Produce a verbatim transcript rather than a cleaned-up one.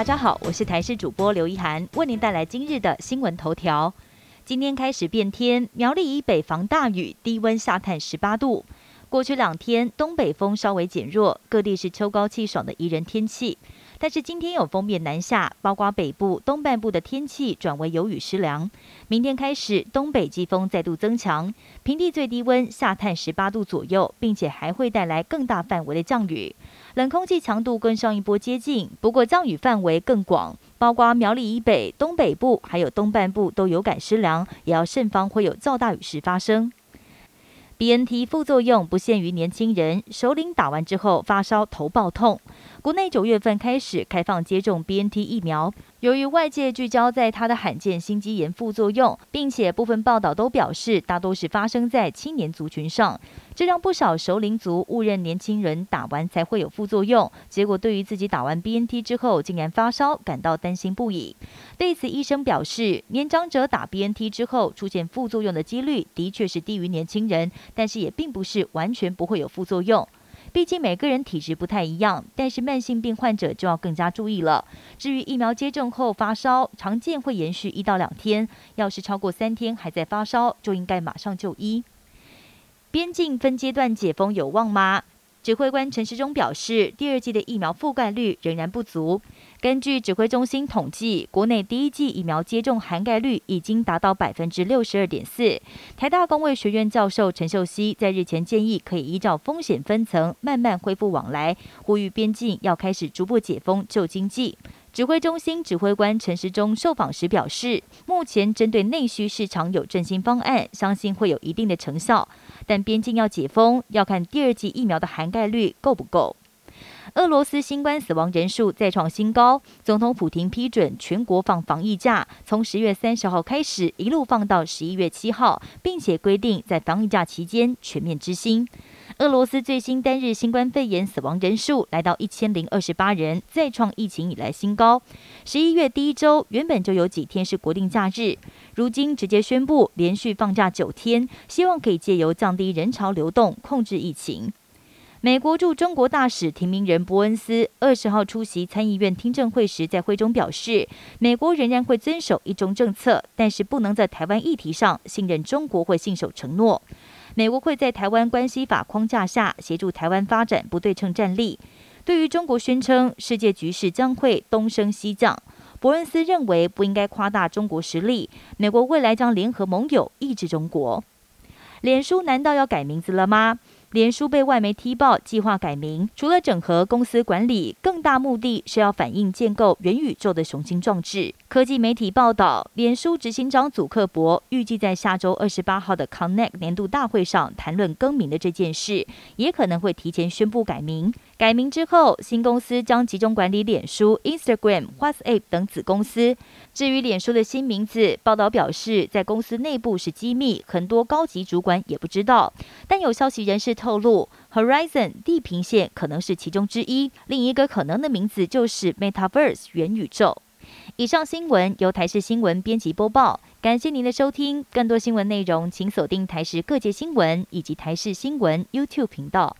大家好，我是台视主播刘一涵，为您带来今日的新闻头条。今天开始变天，苗栗以北防大雨，低温下探十八度。过去两天东北风稍微减弱，各地是秋高气爽的宜人天气。但是今天有锋面南下，包括北部、东半部的天气转为有雨湿凉。明天开始，东北季风再度增强，平地最低温下探十八度左右，并且还会带来更大范围的降雨。冷空气强度跟上一波接近，不过降雨范围更广，包括苗栗以北、东北部还有东半部都有感湿凉，也要慎防会有较大雨时发生。B N T 副作用不限于年轻人，首领打完之后发烧、头爆痛。国内九月份开始开放接种 B N T 疫苗，由于外界聚焦在它的罕见心肌炎副作用，并且部分报道都表示大多是发生在青年族群上，这让不少首领族误认年轻人打完才会有副作用，结果对于自己打完 B N T 之后竟然发烧感到担心不已。对此，医生表示，年长者打 B N T 之后出现副作用的几率的确是低于年轻人，但是也并不是完全不会有副作用。毕竟每个人体质不太一样，但是慢性病患者就要更加注意了。至于疫苗接种后发烧，常见会延续一到两天，要是超过三天还在发烧，就应该马上就医。边境分阶段解封有望吗？指挥官陈时中表示，第二季的疫苗覆盖率仍然不足。根据指挥中心统计，国内第一季疫苗接种涵盖率已经达到 百分之六十二点四。台大公卫学院教授陈秀熙在日前建议，可以依照风险分层慢慢恢复往来，呼吁边境要开始逐步解封救经济。指挥中心指挥官陈时中受访时表示，目前针对内需市场有振兴方案，相信会有一定的成效，但边境要解封，要看第二剂疫苗的涵盖率够不够。俄罗斯新冠死亡人数再创新高，总统普廷批准全国放防疫假，从十月三十号开始一路放到十一月七号，并且规定在防疫假期间全面执行。俄罗斯最新单日新冠肺炎死亡人数来到一千零二十八人，再创疫情以来新高。十一月第一周原本就有几天是国定假日，如今直接宣布连续放假九天，希望可以借由降低人潮流动控制疫情。美国驻中国大使提名人伯恩斯二十号出席参议院听证会时，在会中表示，美国仍然会遵守一中政策，但是不能在台湾议题上信任中国会信守承诺。美国会在台湾关系法框架下协助台湾发展不对称战力。对于中国宣称世界局势将会东升西降，伯恩斯认为不应该夸大中国实力，美国未来将联合盟友抑制中国。脸书难道要改名字了吗？脸书被外媒踢爆，计划改名，除了整合公司管理，更大目的是要反映建构元宇宙的雄心壮志。科技媒体报道，脸书执行长祖克伯预计在下周二十八号的 Connect 年度大会上谈论更名的这件事，也可能会提前宣布改名。改名之后，新公司将集中管理脸书、Instagram、WhatsApp 等子公司。至于脸书的新名字，报道表示在公司内部是机密，很多高级主管也不知道。但有消息人士透露 ，Horizon 地平线可能是其中之一，另一个可能的名字就是 Metaverse 元宇宙。以上新闻由台视新闻编辑播报，感谢您的收听。更多新闻内容，请锁定台视各界新闻以及台视新闻 YouTube 频道。